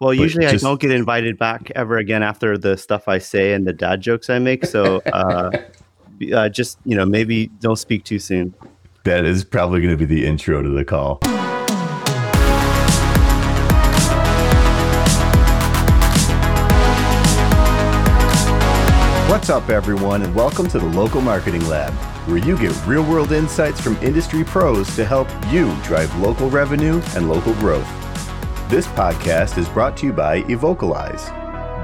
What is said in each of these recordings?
Well, but usually I don't get invited back ever again after the stuff I say and the dad jokes I make. So just, you know, maybe don't speak too soon. That is probably going to be the intro to the call. What's up, everyone, and welcome to the Local Marketing Lab, where you get real-world insights from industry pros to help you drive local revenue and local growth. This podcast is brought to you by Evocalize,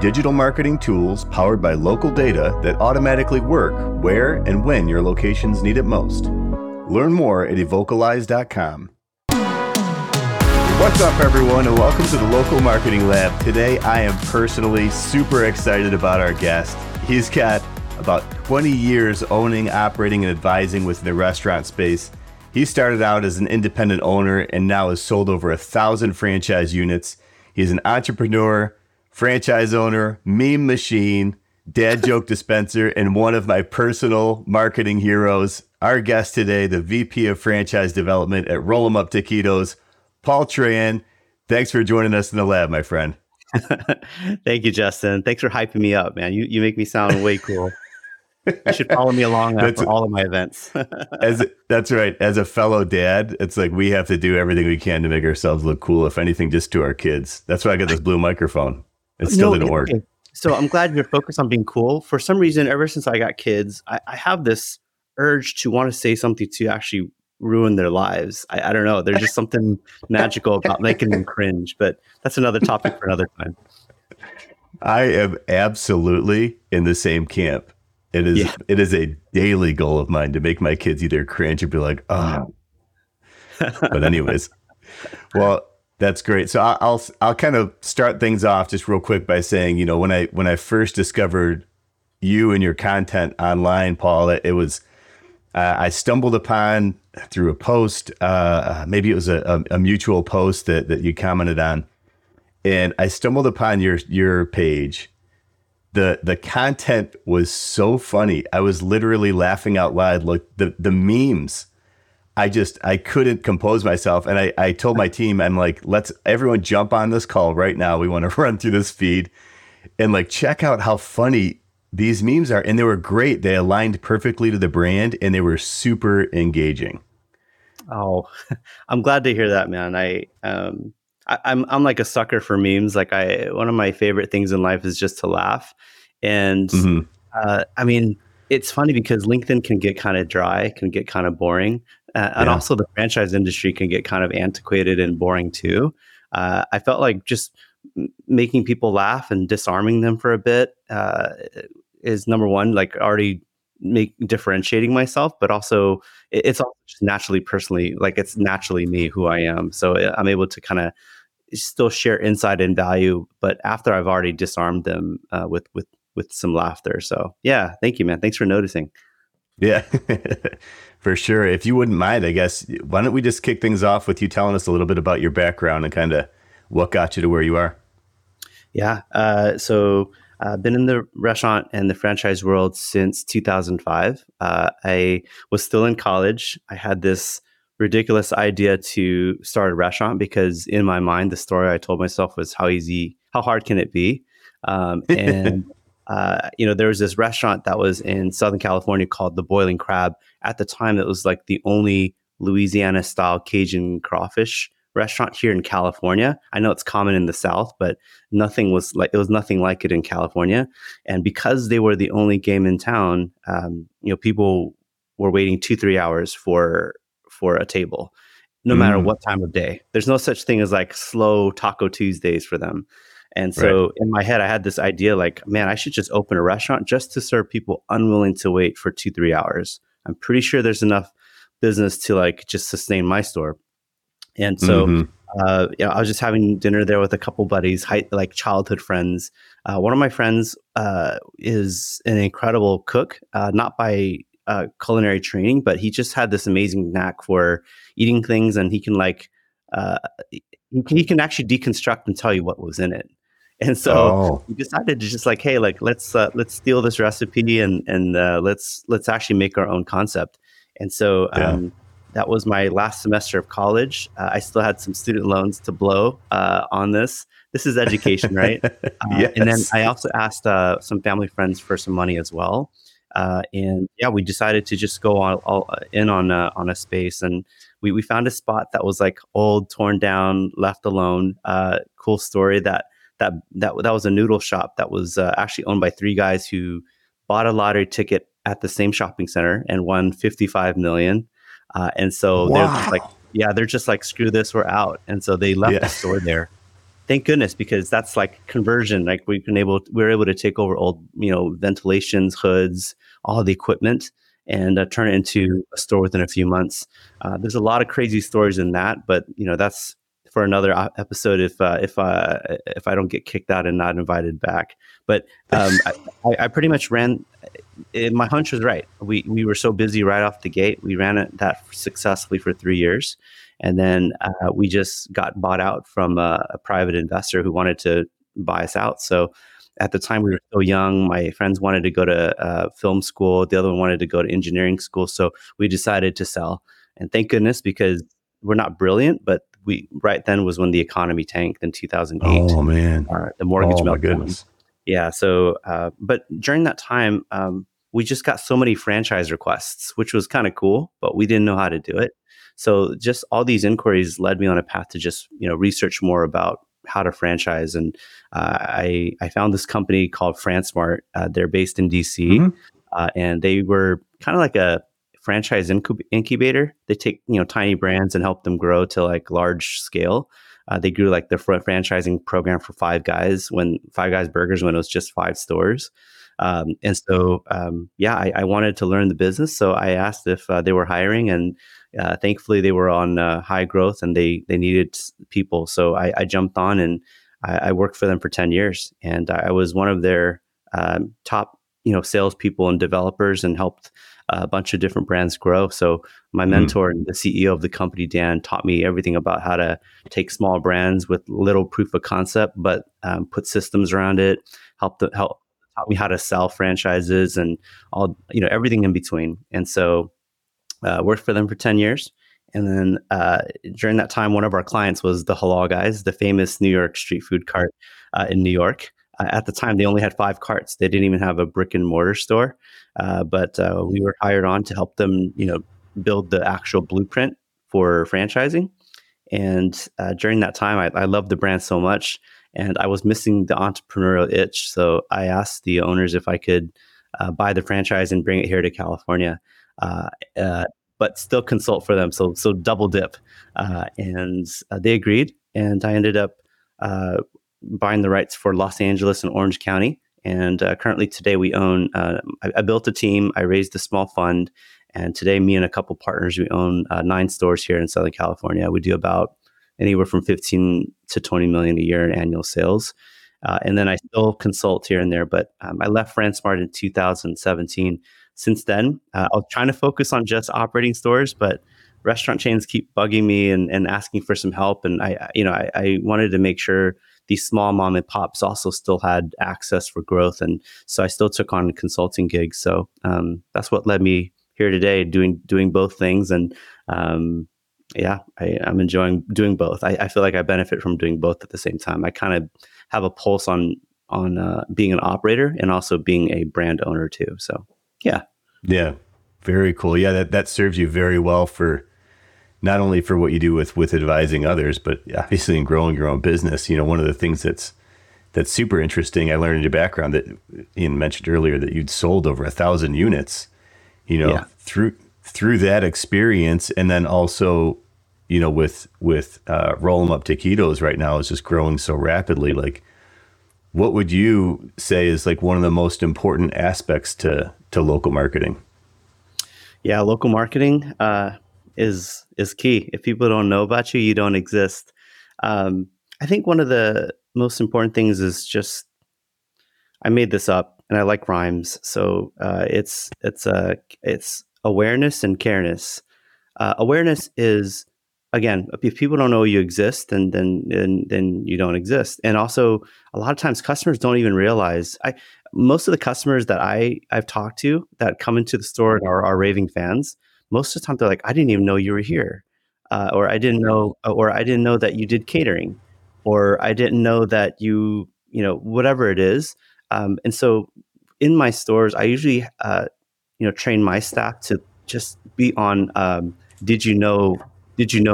digital marketing tools powered by local data that automatically work where and when your locations need it most. Learn more at evocalize.com. What's up, everyone, and welcome to the Local Marketing Lab. Today, I am personally super excited about our guest. He's got about 20 years owning, operating, and advising within the restaurant space. He started out as an independent owner and now has sold over 1,000 franchise units. He's an entrepreneur, franchise owner, meme machine, dad joke dispenser, and one of my personal marketing heroes. Our guest today, the VP of Franchise Development at Roll-Em-Up Taquitos, Paul Tran. Thanks for joining us in the lab, my friend. Thank you, Justin. Thanks for hyping me up, man. You make me sound way cool. You should follow me along for all of my events. That's right. As a fellow dad, it's like we have to do everything we can to make ourselves look cool, if anything, just to our kids. That's why I got this blue microphone. It still didn't work. Okay. So I'm glad you're focused on being cool. For some reason, ever since I got kids, I have this urge to want to say something to actually ruin their lives. I don't know. There's just something magical about making them cringe, but that's another topic for another time. I am absolutely in the same camp. It is a daily goal of mine to make my kids either cringe or be like, oh. But anyways, well, that's great. So I'll kind of start things off just real quick by saying, you know, when I first discovered you and your content online, Paul, it was I stumbled upon through a post, maybe it was a mutual post that you commented on, and I stumbled upon your page. The content was so funny. I was literally laughing out loud. Like the memes, I couldn't compose myself, and I told my team, I'm like, let's everyone jump on this call right now. We want to run through this feed and like check out how funny these memes are. And they were great. They aligned perfectly to the brand and they were super engaging. Oh, I'm glad to hear that, man. I'm like a sucker for memes. Like one of my favorite things in life is just to laugh. And I mean, it's funny because LinkedIn can get kind of dry, can get kind of boring. And also the franchise industry can get kind of antiquated and boring too. I felt like just making people laugh and disarming them for a bit is number one, like already differentiating myself, but also it's also just naturally personally, like it's naturally me, who I am. So I'm able to kind of still share insight and value, but after I've already disarmed them with some laughter. So yeah, thank you, man. Thanks for noticing. Yeah, for sure. If you wouldn't mind, I guess, why don't we just kick things off with you telling us a little bit about your background and kind of what got you to where you are? Yeah. So I've been in the restaurant and the franchise world since 2005. I was still in college. I had this ridiculous idea to start a restaurant because in my mind, the story I told myself was how hard can it be? You know, there was this restaurant that was in Southern California called the Boiling Crab. At the time, it was like the only Louisiana style Cajun crawfish restaurant here in California. I know it's common in the South, but it was nothing like it in California. And because they were the only game in town, you know, people were waiting 2-3 hours for a table, no matter what time of day. There's no such thing as like slow Taco Tuesdays for them. And so in my head, I had this idea like, man, I should just open a restaurant just to serve people unwilling to wait for 2-3 hours. I'm pretty sure there's enough business to like just sustain my store. And so, you know, I was just having dinner there with a couple buddies, like childhood friends. One of my friends is an incredible cook, not by culinary training, but he just had this amazing knack for eating things, and he can like he can actually deconstruct and tell you what was in it. And so we decided to just like, hey, like let's steal this recipe and let's actually make our own concept. And so. Yeah. That was my last semester of college. I still had some student loans to blow on this. this is education, right? Yes. And then I also asked some family friends for some money as well. And yeah, we decided to just go on a space, and we found a spot that was like old, torn down, left alone. Cool story that was a noodle shop that was actually owned by three guys who bought a lottery ticket at the same shopping center and won $55 million. And so wow. they're just like, screw this, we're out. And so they left the store there. Thank goodness, because that's like conversion. Like we were able to take over old, ventilations, hoods, all the equipment, and turn it into a store within a few months. There's a lot of crazy stories in that, but that's for another episode. If I don't get kicked out and not invited back, but I pretty much ran. My hunch was right. We were so busy right off the gate. We ran it that successfully for 3 years. And then we just got bought out from a private investor who wanted to buy us out. So at the time, we were so young. My friends wanted to go to film school. The other one wanted to go to engineering school. So we decided to sell. And thank goodness, because we're not brilliant, but right then was when the economy tanked in 2008. Oh, man. The mortgage meltdown. Oh, my goodness. Yeah. So, but during that time, we just got so many franchise requests, which was kind of cool, but we didn't know how to do it. So just all these inquiries led me on a path to just, research more about how to franchise. And I found this company called Fransmart. They're based in DC, mm-hmm. And they were kind of like a franchise incubator. They take, tiny brands and help them grow to like large scale. They grew like the franchising program for Five Guys when Five Guys Burgers, when it was just 5 stores. And so, I wanted to learn the business. So I asked if they were hiring, and thankfully they were on high growth and they needed people. So I jumped on, and I worked for them for 10 years, and I was one of their top, salespeople and developers, and helped a bunch of different brands grow. So my mentor and the CEO of the company, Dan, taught me everything about how to take small brands with little proof of concept, but put systems around it, taught me how to sell franchises, and all, everything in between. And so worked for them for 10 years. And then during that time, one of our clients was the Halal Guys, the famous New York street food cart in New York. At the time, they only had 5 carts. They didn't even have a brick and mortar store. But we were hired on to help them, build the actual blueprint for franchising. And during that time, I loved the brand so much. And I was missing the entrepreneurial itch. So I asked the owners if I could buy the franchise and bring it here to California, but still consult for them. So double dip. And they agreed. And I ended up buying the rights for Los Angeles and Orange County. And currently today we own, I built a team, I raised a small fund. And today me and a couple partners, we own 9 stores here in Southern California. We do about anywhere from 15 to 20 million a year in annual sales. And then I still consult here and there, but I left Fransmart in 2017. Since then, I was trying to focus on just operating stores, but restaurant chains keep bugging me and asking for some help. And I wanted to make sure these small mom and pops also still had access for growth. And so I still took on consulting gigs. So that's what led me here today, doing both things. And I'm enjoying doing both. I feel like I benefit from doing both at the same time. I kind of have a pulse on being an operator and also being a brand owner too. So, yeah. Yeah. Very cool. Yeah. That serves you very well for not only for what you do with advising others, but obviously in growing your own business. One of the things that's super interesting, I learned in your background that Ian mentioned earlier that you'd sold over 1,000 units, through that experience. And then also, with Roll-Em-Up Taquitos right now is just growing so rapidly. Like, what would you say is like one of the most important aspects to local marketing? Yeah. Local marketing, is key. If people don't know about you, you don't exist. I think one of the most important things is just, I made this up and I like rhymes. So, it's awareness and careness. Awareness is, again, if people don't know you exist, then you don't exist. And also, a lot of times customers don't even realize. Most of the customers that I've talked to that come into the store are raving fans. Most of the time, they're like, "I didn't even know you were here," or "I didn't know that you did catering," or I didn't know that you know, whatever it is. And so in my stores, I usually, train my staff to just be on did you know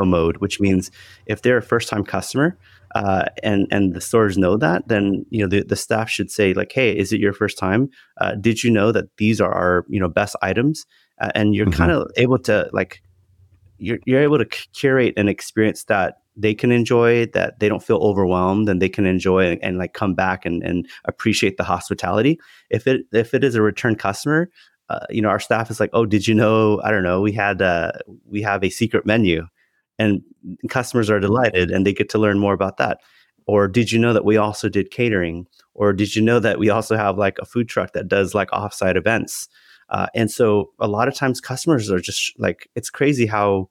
mode, which means if they're a first-time customer and the stores know that, then, you know, the staff should say like, hey, is it your first time? Did you know that these are our, you know, best items? And you're kind of able to like, you're able to curate an experience that they can enjoy, that they don't feel overwhelmed, and they can enjoy and like come back and appreciate the hospitality. If it is a return customer, our staff is like, oh, did you know, I don't know, we have a secret menu, and customers are delighted and they get to learn more about that. Or did you know that we also did catering? Or did you know that we also have like a food truck that does like offsite events? And so a lot of times customers are just like, it's crazy how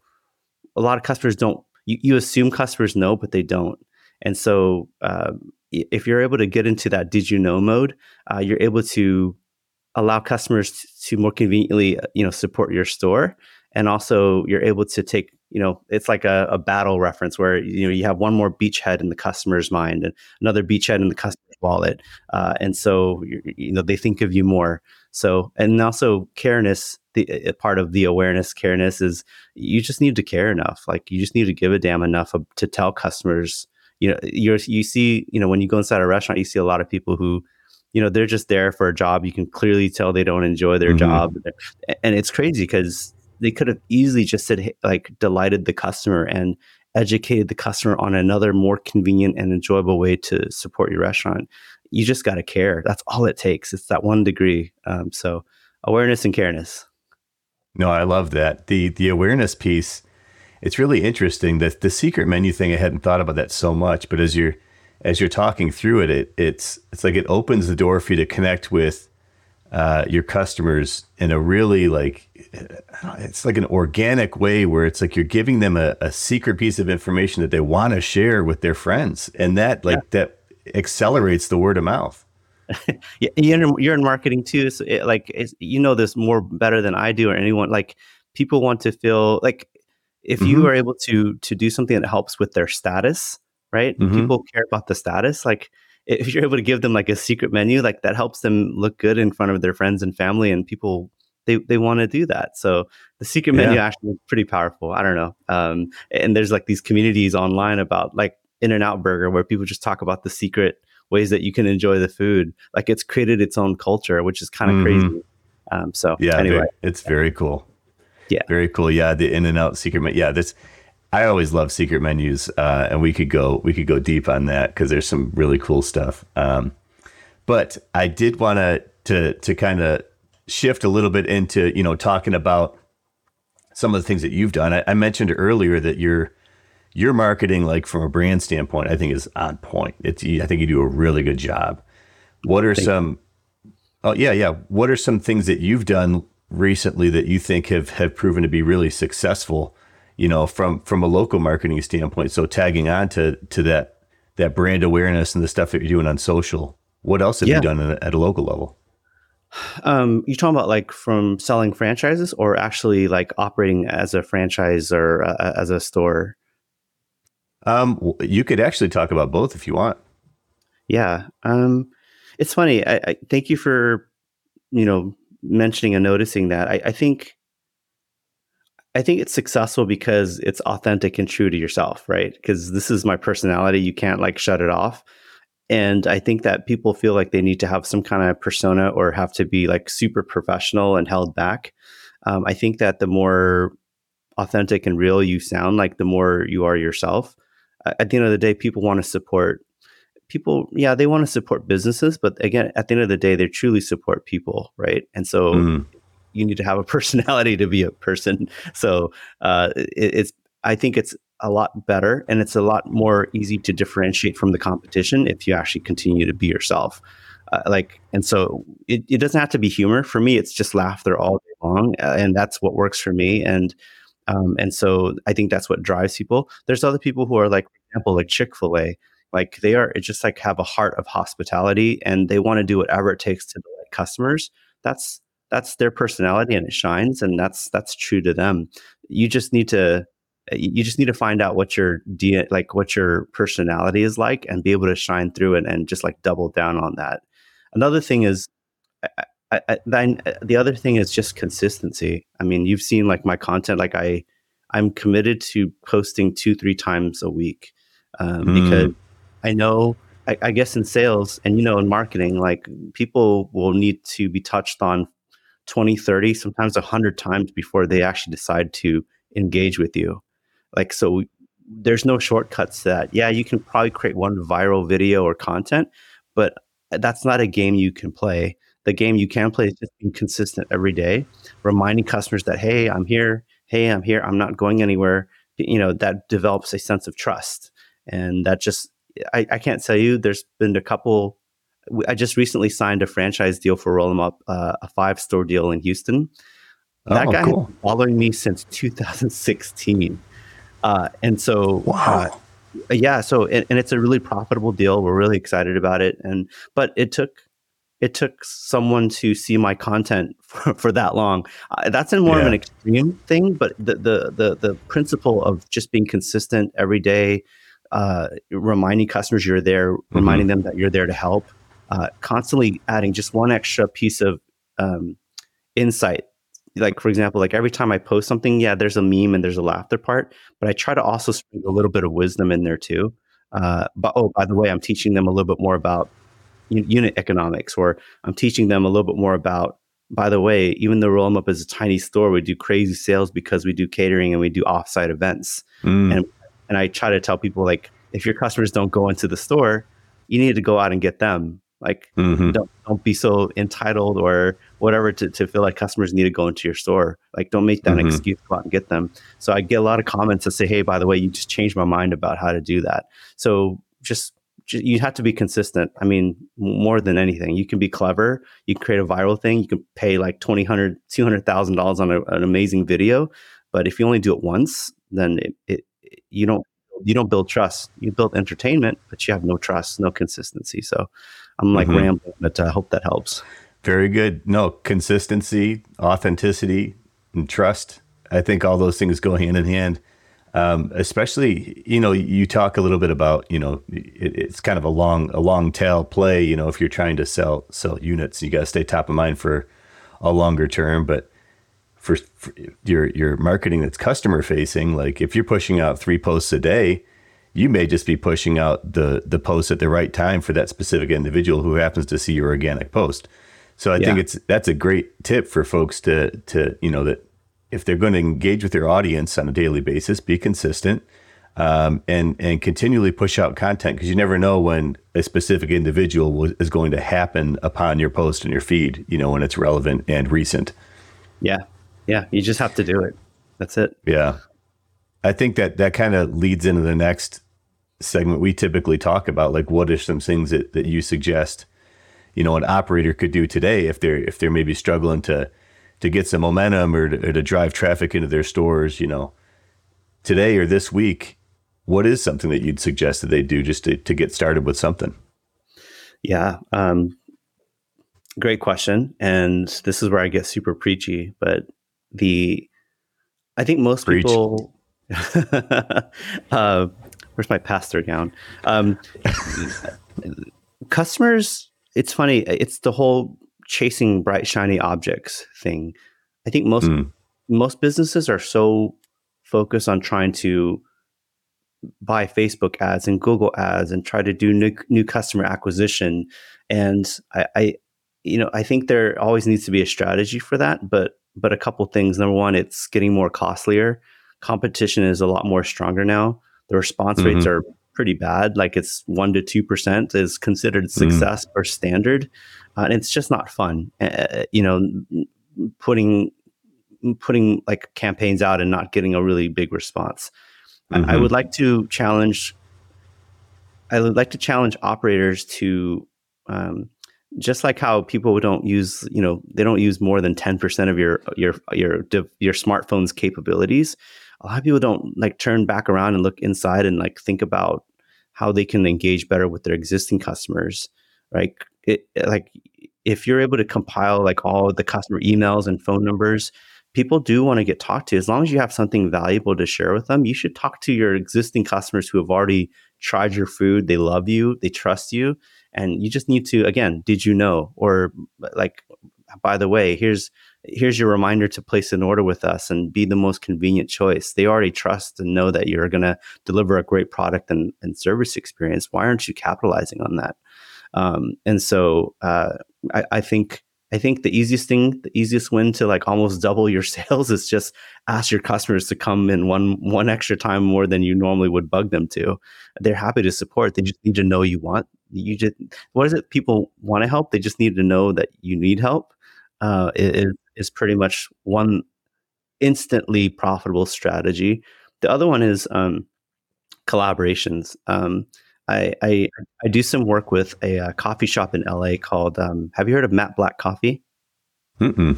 a lot of customers don't, you assume customers know, but they don't. And so if you're able to get into that did you know mode, you're able to allow customers to more conveniently, support your store. And also you're able to take, it's like a battle reference where, you have one more beachhead in the customer's mind and another beachhead in the customer's wallet. And so, they think of you more. So, and also careness, the part of the awareness, careness is you just need to care enough. Like you just need to give a damn enough to tell customers, you see, when you go inside a restaurant, you see a lot of people who, they're just there for a job. You can clearly tell they don't enjoy their job. And it's crazy because they could have easily just said, like, delighted the customer and educated the customer on another more convenient and enjoyable way to support your restaurant. You just got to care. That's all it takes. It's that 1 degree. So awareness and careness. No, I love that. The awareness piece, it's really interesting. The secret menu thing, I hadn't thought about that so much, but as you're talking through it, it's like it opens the door for you to connect with your customers in a really like, it's like an organic way where it's like you're giving them a secret piece of information that they want to share with their friends, and that that accelerates the word of mouth. You're in marketing too, so this more better than I do or anyone. Like people want to feel like if you are able to do something that helps with their status. Right? Mm-hmm. People care about the status. Like if you're able to give them like a secret menu, like that helps them look good in front of their friends and family, and people, they want to do that. So the secret menu actually is pretty powerful. I don't know. And there's like these communities online about like In-N-Out Burger where people just talk about the secret ways that you can enjoy the food. Like it's created its own culture, which is kind of crazy. Anyway, it's very cool. Yeah. Very cool. Yeah. The In-N-Out secret menu. Yeah. I always love secret menus, and we could go deep on that because there's some really cool stuff. But I did want to kind of shift a little bit into talking about some of the things that you've done. I mentioned earlier that your marketing, like from a brand standpoint, I think is on point. I think you do a really good job. What are some things that you've done recently that you think have proven to be really successful? From a local marketing standpoint, so tagging on to that brand awareness and the stuff that you're doing on social, what else have you done at a local level? You're talking about like from selling franchises or actually like operating as a franchise or as a store? You could actually talk about both if you want. Yeah. It's funny. I thank you for, mentioning and noticing that. I think it's successful because it's authentic and true to yourself, right? Because this is my personality. You can't like shut it off. And I think that people feel like they need to have some kind of persona or have to be like super professional and held back. I think that the more authentic and real you sound, like the more you are yourself. At the end of the day, people want to support people. Yeah, they want to support businesses. But again, at the end of the day, they truly support people, right? And so... you need to have a personality to be a person. So I think it's a lot better and it's a lot more easy to differentiate from the competition if you actually continue to be yourself. And so it doesn't have to be humor. For me, it's just laughter all day long. And that's what works for me. And so I think that's what drives people. There's other people who are like, for example, like Chick-fil-A, like they are, it's just like have a heart of hospitality and they want to do whatever it takes to delight customers. That's their personality and it shines, and that's true to them. You just need to you just need to find out what your personality is like and be able to shine through it and just like double down on that. Another thing is, the other thing is just consistency. I mean, you've seen like my content, like I'm committed to posting 2-3 times a week because I know, I guess in sales and, you know, in marketing, like people will need to be touched on 20, 30, sometimes 100 times before they actually decide to engage with you. Like, so there's no shortcuts to that. Yeah, you can probably create one viral video or content, but that's not a game you can play. The game you can play is just being consistent every day, reminding customers that, hey, I'm here. Hey, I'm here. I'm not going anywhere. You know, that develops a sense of trust. And that just, I can't tell you, there's been a couple. I just recently signed a franchise deal for Roll-Em-Up, a 5-store deal in Houston. That guy has been following me since 2016. So it's a really profitable deal. We're really excited about it. But it took someone to see my content for that long. That's more of an extreme thing, but the principle of just being consistent every day, reminding customers you're there, reminding them that you're there to help, constantly adding just one extra piece of insight. Like, for example, like every time I post something, there's a meme and there's a laughter part, but I try to also spread a little bit of wisdom in there too. By the way, I'm teaching them a little bit more about unit economics, or I'm teaching them a little bit more about, by the way, even though Roll-Em-Up is a tiny store, we do crazy sales because we do catering and we do offsite events. And I try to tell people, like, if your customers don't go into the store, you need to go out and get them. Like, don't be so entitled or whatever to feel like customers need to go into your store. Like, don't make that an excuse to go out and get them. So I get a lot of comments that say, hey, by the way, you just changed my mind about how to do that. So just you have to be consistent. I mean, more than anything, you can be clever. You can create a viral thing. You can pay like $20,000, $200,000 on an amazing video. But if you only do it once, then you don't build trust. You build entertainment, but you have no trust, no consistency. So I'm like rambling, but I hope that helps. Very good. No, consistency, authenticity, and trust. I think all those things go hand in hand. Especially, you know, you talk a little bit about, you know, it's kind of a long tail play. You know, if you're trying to sell units, you got to stay top of mind for a longer term, but for your marketing that's customer facing, like if you're pushing out 3 posts a day, you may just be pushing out the post at the right time for that specific individual who happens to see your organic post. So I think that's a great tip for folks to, you know, that if they're going to engage with their audience on a daily basis, be consistent, and continually push out content, because you never know when a specific individual is going to happen upon your post and your feed, you know, when it's relevant and recent. Yeah. Yeah, you just have to do it. That's it. Yeah. I think that kind of leads into the next segment. We typically talk about, like, what are some things that you suggest, you know, an operator could do today if they're maybe struggling to get some momentum or to drive traffic into their stores, you know, today or this week. What is something that you'd suggest that they do just to get started with something? Yeah. Great question. And this is where I get super preachy, but I think most people, where's my pastor gown? Customers, it's funny. It's the whole chasing bright, shiny objects thing. I think most businesses are so focused on trying to buy Facebook ads and Google ads and try to do new customer acquisition. And I think there always needs to be a strategy for that, but a couple things. Number one, it's getting more costlier. Competition is a lot more stronger now. The response rates are pretty bad. Like, it's 1% to 2% is considered success or standard. And it's just not fun, you know, putting like campaigns out and not getting a really big response. I would like to challenge operators to, just like how people don't use, you know, they don't use more than 10% of your smartphone's capabilities. A lot of people don't like turn back around and look inside and like think about how they can engage better with their existing customers. Like, if you're able to compile like all the customer emails and phone numbers, people do want to get talked to. As long as you have something valuable to share with them, you should talk to your existing customers who have already tried your food. They love you, they trust you, and you just need to, again, did you know? Or like, by the way, here's your reminder to place an order with us and be the most convenient choice. They already trust and know that you're going to deliver a great product and service experience. Why aren't you capitalizing on that? I think the easiest win to like almost double your sales is just ask your customers to come in one extra time more than you normally would bug them to. They're happy to support. They just need to know what is it? People want to help. They just need to know that you need help. It's pretty much one instantly profitable strategy. The other one is collaborations. I do some work with a coffee shop in LA called, have you heard of Matte Black Coffee? Mm-mm.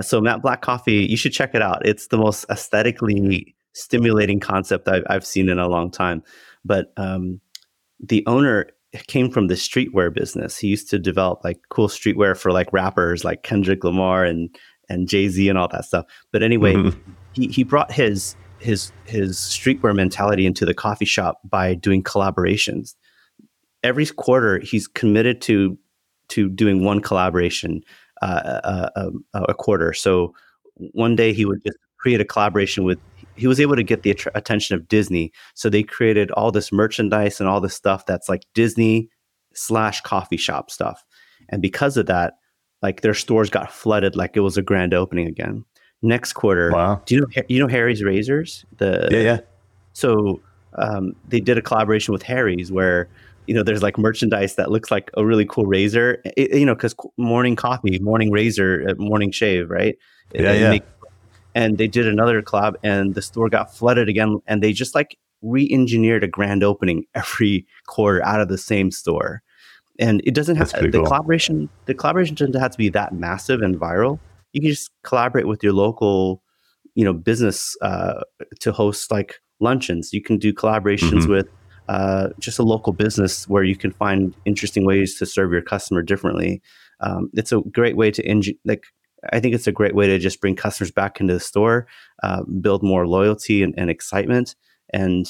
So Matte Black Coffee, you should check it out. It's the most aesthetically stimulating concept I've seen in a long time. But the owner came from the streetwear business. He used to develop like cool streetwear for like rappers like Kendrick Lamar and Jay-Z and all that stuff. But anyway, mm-hmm. he brought his streetwear mentality into the coffee shop by doing collaborations. Every quarter, he's committed to doing one collaboration a quarter. So one day he would just create a collaboration with, he was able to get the attention of Disney. So they created all this merchandise and all this stuff that's like Disney/coffee shop stuff. And because of that, like their stores got flooded like it was a grand opening again. Next quarter, wow. Do you know Harry's Razors? Yeah. So they did a collaboration with Harry's where, you know, there's like merchandise that looks like a really cool razor, because morning coffee, morning razor, morning shave, right? Yeah. And they did another collab and the store got flooded again. And they just like re-engineered a grand opening every quarter out of the same store. And it doesn't have the collaboration doesn't have to be that massive and viral. You can just collaborate with your local, business to host like luncheons. You can do collaborations mm-hmm. with just a local business where you can find interesting ways to serve your customer differently. It's a great way to I think it's a great way to just bring customers back into the store, build more loyalty and excitement, and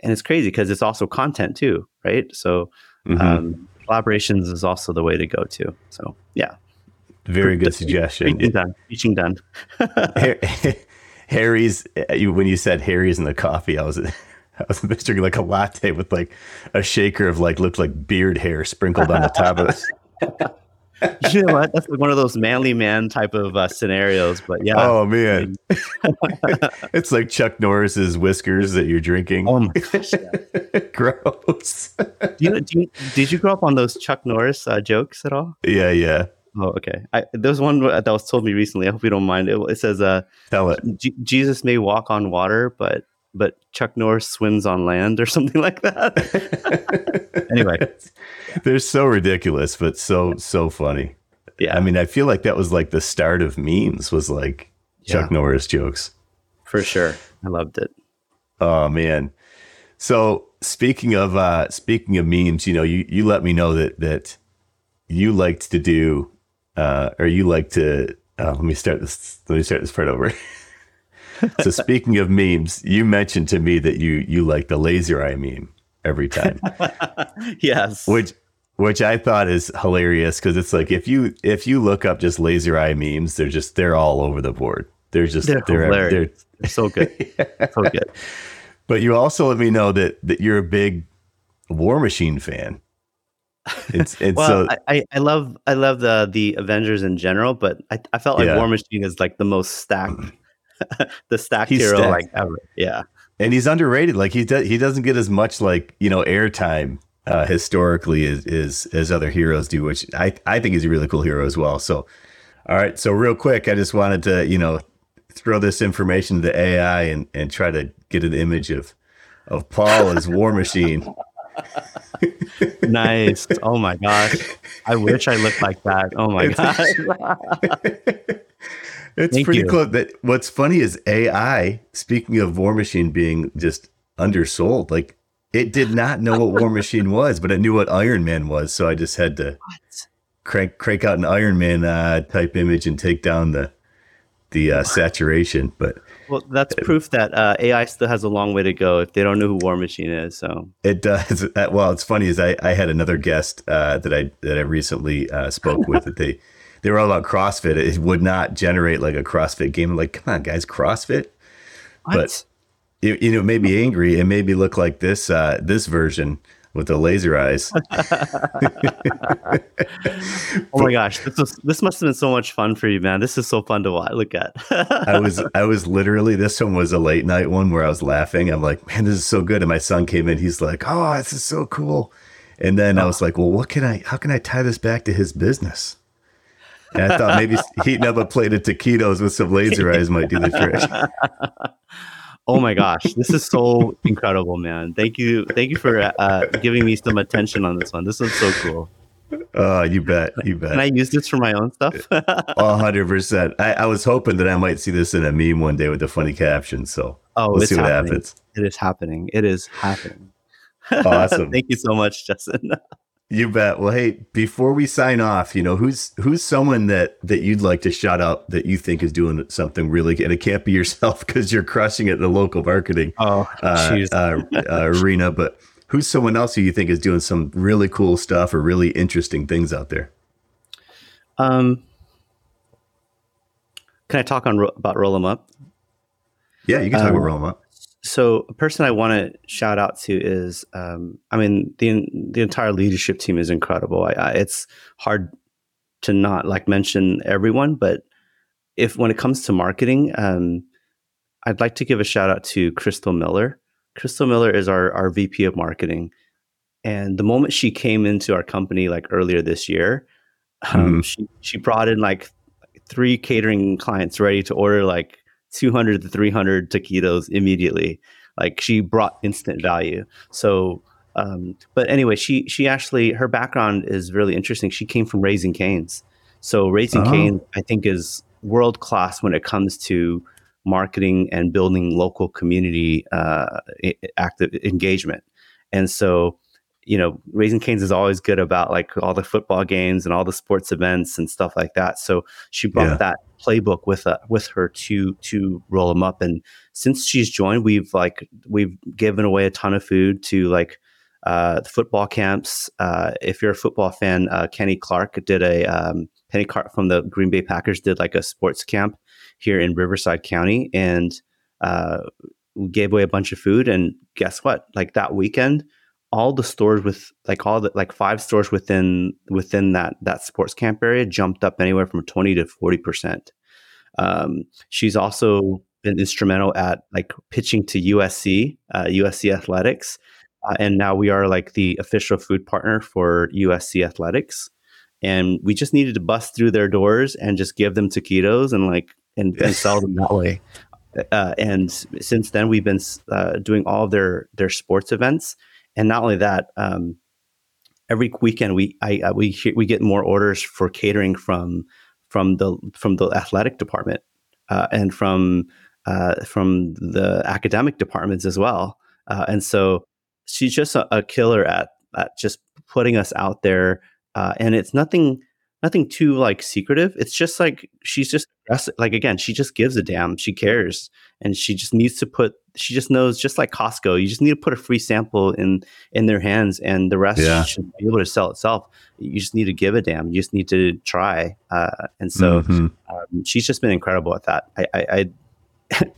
it's crazy because it's also content too, right? So collaborations is also the way to go too. So yeah. Very good suggestion. Preaching done. Harry's, when you said Harry's in the coffee, I was picturing like a latte with like a shaker of like looked like beard hair sprinkled on the top of it. You know what? That's like one of those manly man type of scenarios. But yeah. Oh man, it's like Chuck Norris's whiskers that you're drinking. Oh my gosh, yeah. Gross. Did you grow up on those Chuck Norris jokes at all? Yeah. Oh, okay. There was one that was told me recently. I hope you don't mind. It says, "Tell it." Jesus may walk on water, but Chuck Norris swims on land, or something like that. Anyway, they're so ridiculous, but so funny. Yeah, I mean, I feel like that was like the start of memes. Was like Chuck Norris jokes for sure. I loved it. Oh man. So speaking of memes, you let me know that you liked to do. Let me start this part over. So speaking of memes, you mentioned to me that you like the laser eye meme every time. Yes. Which I thought is hilarious because it's like if you look up just laser eye memes, they're all over the board. They're hilarious. They're so good. Yeah. So good. But you also let me know that you're a big War Machine fan. I love the Avengers in general, but I felt like War Machine is like the most stacked, hero like ever. Yeah, and he's underrated. Like he doesn't get as much like airtime historically as other heroes do, which I think he's a really cool hero as well. So, all right, so real quick, I just wanted to throw this information to AI and try to get an image of Paul as War Machine. Nice. Oh my gosh. I wish I looked like that. Oh my gosh. It's pretty close. That what's funny is AI, speaking of War Machine being just undersold, like it did not know what War Machine was, but it knew what Iron Man was. So I just had to crank out an Iron Man type image and take down the the saturation. But well, that's proof that AI still has a long way to go if they don't know who War Machine is. So it does. Well, it's funny is I had another guest that I recently spoke with that they were all about CrossFit. It would not generate like a CrossFit game. I'm like, come on, guys, CrossFit. What? But it, you know, it made me angry. It made me look like this this version with the laser eyes. Oh my gosh, this must have been so much fun for you, man. This is so fun to watch, look at. I was literally, this one was a late night one where I was laughing. I'm like, man, this is so good. And my son came in. He's like, oh, this is so cool. And then I was like, well, how can I tie this back to his business? And I thought maybe heating up a plate of taquitos with some laser eyes might do the trick. Oh my gosh, this is so incredible, man. Thank you for giving me some attention on this one. This is so cool. Oh, you bet. Can I use this for my own stuff? 100%. I was hoping that I might see this in a meme one day with the funny caption. So we'll see what happens. It is happening. Awesome. Thank you so much, Justin. You bet. Well, hey, before we sign off, you know, who's someone that you'd like to shout out that you think is doing something really good? And it can't be yourself because you're crushing it in the local marketing arena. But who's someone else who you think is doing some really cool stuff or really interesting things out there? Can I talk about Roll-Em-Up? Yeah, you can talk about Roll-Em-Up. So a person I want to shout out to is, the entire leadership team is incredible. It's hard to not like mention everyone, but when it comes to marketing, I'd like to give a shout out to Crystal Miller. Crystal Miller is our VP of marketing. And the moment she came into our company like earlier this year, she brought in like 3 catering clients ready to order like 200 to 300 taquitos immediately. Like she brought instant value. So, but anyway, she actually, her background is really interesting. She came from Raising Cane's. So Raising Cane's, I think, is world-class when it comes to marketing and building local community active engagement. And so, you know, Raising Cane's is always good about like all the football games and all the sports events and stuff like that. So she brought that playbook with her to Roll-Em-Up. And since she's joined, we've given away a ton of food to like the football camps. If you're a football fan, Kenny Clark did Kenny Clark from the Green Bay Packers did like a sports camp here in Riverside County, and we gave away a bunch of food. And guess what? Like that weekend, all the stores with like 5 stores within that sports camp area jumped up anywhere from 20 to 40%. She's also been instrumental at like pitching to USC Athletics. And now we are like the official food partner for USC Athletics. And we just needed to bust through their doors and just give them taquitos and sell them that way. And since then we've been doing all of their sports events. And not only that, every weekend we get more orders for catering from the athletic department and from the academic departments as well. And so she's just a killer at just putting us out there. And it's nothing too like secretive. It's just like she's just like, again, she just gives a damn. She cares, and she just needs to put. She just knows, just like Costco, you just need to put a free sample in their hands, and the rest should be able to sell itself. You just need to give a damn. You just need to try. And so she's just been incredible at that.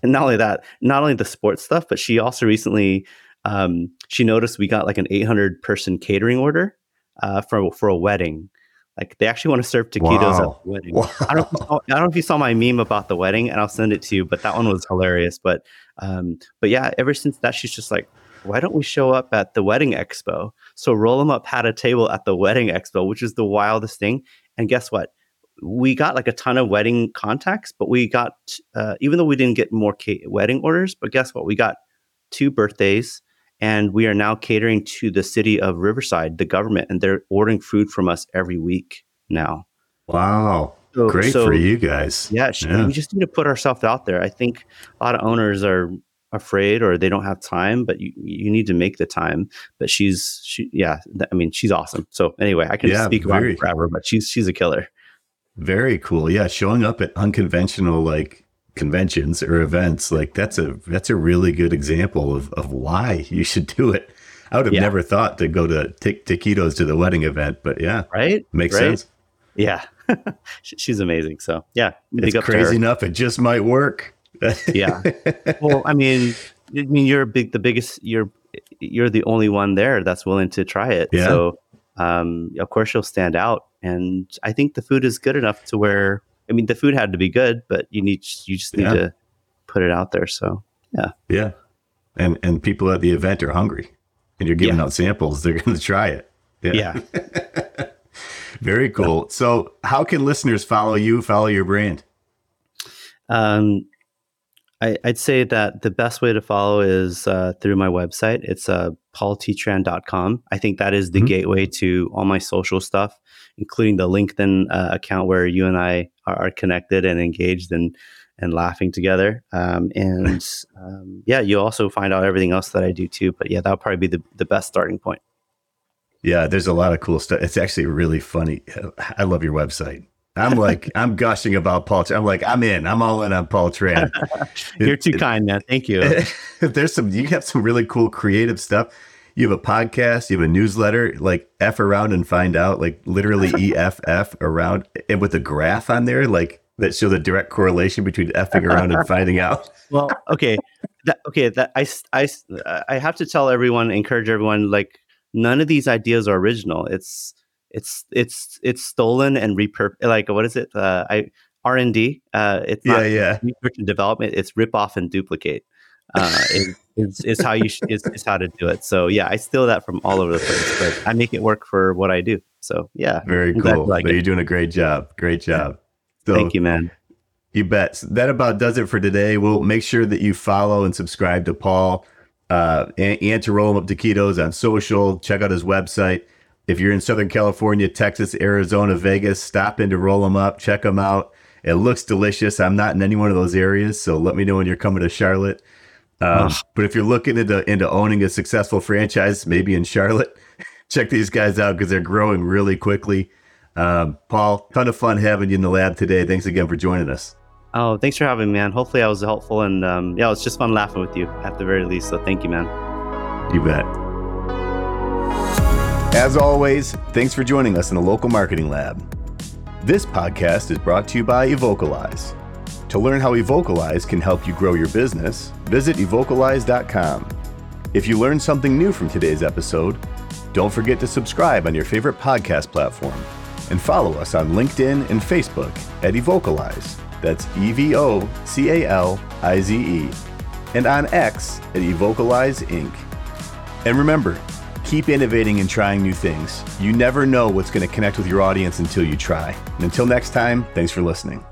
And not only that, not only the sports stuff, but she also recently, she noticed we got like an 800 person catering order for a wedding. Like they actually want to serve taquitos at the wedding. Wow. I don't know if you saw my meme about the wedding, and I'll send it to you. But that one was hilarious. But yeah, ever since that, she's just like, why don't we show up at the wedding expo? So Roll-Em-Up had a table at the wedding expo, which is the wildest thing. And guess what? We got like a ton of wedding contacts, but we got even though we didn't get more wedding orders, but guess what? We got 2 birthdays. And we are now catering to the city of Riverside, the government, and they're ordering food from us every week now. Wow. Great for you guys. Yeah, we just need to put ourselves out there. I think a lot of owners are afraid or they don't have time, but you need to make the time. But she's awesome. So anyway, I can speak about her forever, but she's a killer. Very cool. Yeah, showing up at unconventional like conventions or events, like that's a really good example of why you should do it. I would have never thought to go to Taquitos to the wedding event, but yeah, right, makes sense. Yeah, she's amazing. So yeah, it's crazy enough. It just might work. Yeah. Well, I mean, you're the only one there that's willing to try it. Yeah. So, of course you'll stand out. And I think the food is good enough to where, I mean, the food had to be good, but you just need to put it out there. So yeah. Yeah. And people at the event are hungry and you're giving out samples. They're going to try it. Yeah. Yeah. Very cool. So how can listeners follow you, follow your brand? I'd say that the best way to follow is through my website. It's paultran.com. I think that is the gateway to all my social stuff, including the LinkedIn account where you and I are connected and engaged and laughing together. You'll also find out everything else that I do too. But yeah, that'll probably be the best starting point. Yeah, there's a lot of cool stuff. It's actually really funny. I love your website. I'm like, I'm gushing about Paul Tran. I'm like, I'm in. I'm all in on Paul Tran. You're too kind, man. Thank you. You have some really cool creative stuff. You have a podcast. You have a newsletter. Like F around and find out. Like literally EFF around, and with a graph on there, like that show the direct correlation between effing around and finding out. Well, okay, I have to tell everyone, encourage everyone. Like none of these ideas are original. It's stolen and repurposed. Like what is it? R&D. It's not research and development. It's rip off and duplicate. It's how you it's how to do it. So yeah, I steal that from all over the place, but I make it work for what I do. So yeah, very cool. You're doing a great job. Great job. So, thank you, man. You bet. So that about does it for today. We'll make sure that you follow and subscribe to Paul and to Roll 'Em Up Taquitos on social. Check out his website. If you're in Southern California, Texas, Arizona, Vegas, stop in to Roll 'Em Up, check them out. It looks delicious. I'm not in any one of those areas, so let me know when you're coming to Charlotte. But if you're looking into owning a successful franchise, maybe in Charlotte, check these guys out because they're growing really quickly. Paul, ton of fun having you in the lab today. Thanks again for joining us. Oh, thanks for having me, man. Hopefully I was helpful, and it was just fun laughing with you at the very least. So thank you, man. You bet. As always, thanks for joining us in the Local Marketing Lab. This podcast is brought to you by Evocalize. To learn how Evocalize can help you grow your business, visit evocalize.com. If you learned something new from today's episode, don't forget to subscribe on your favorite podcast platform and follow us on LinkedIn and Facebook at Evocalize. That's Evocalize, and on X at Evocalize Inc. And remember, keep innovating and trying new things. You never know what's going to connect with your audience until you try. And until next time, thanks for listening.